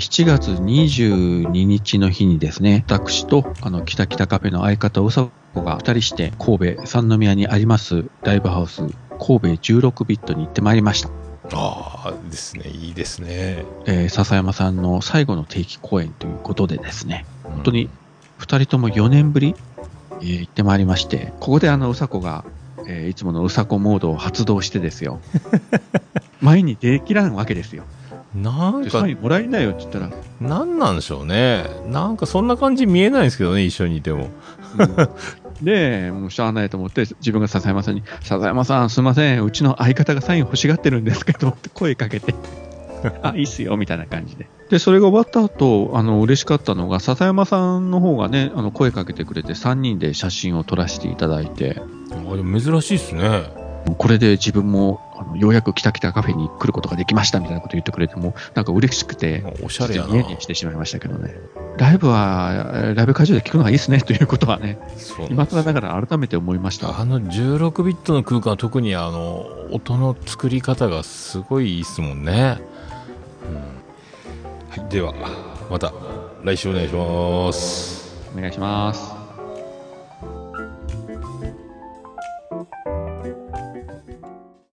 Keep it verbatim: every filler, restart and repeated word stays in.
しちがつにじゅうににちの日にですね、私とあのキタキタカフェの相方うさこがふたりして神戸三宮にありますライブハウス神戸じゅうろくビットに行ってまいりました。ああですね、いいですね、えー、笹山さんの最後の定期公演ということでですね、うん、本当にふたりともよねんぶり、えー、行ってまいりまして、ここであのうさこが、えー、いつものうさこモードを発動してですよ前に出きらんわけですよ。なんかもらえないよって言ったら何なんでしょうね。なんかそんな感じ見えないんですけどね、一緒にいても、うん、でもうしゃあないと思って自分が笹山さんに笹山さんすいません、うちの相方がサイン欲しがってるんですけどって声かけてあいいっすよみたいな感じで、でそれが終わった後あの嬉しかったのが笹山さんの方がね、あの声かけてくれてさんにんで写真を撮らせていただいて、あでも珍しいですね。これで自分もあのようやくキタキタカフェに来ることができましたみたいなこと言ってくれて、もなんか嬉しくておしゃれやなしてしまいましたけどね。ライブはライブ会場で聞くのがいいですねということはね、今更ながら改めて思いました。あのじゅうろくビットの空間は特にあの音の作り方がすごいいいですもんね、うん、はい、ではまた来週お願いします。お願いします。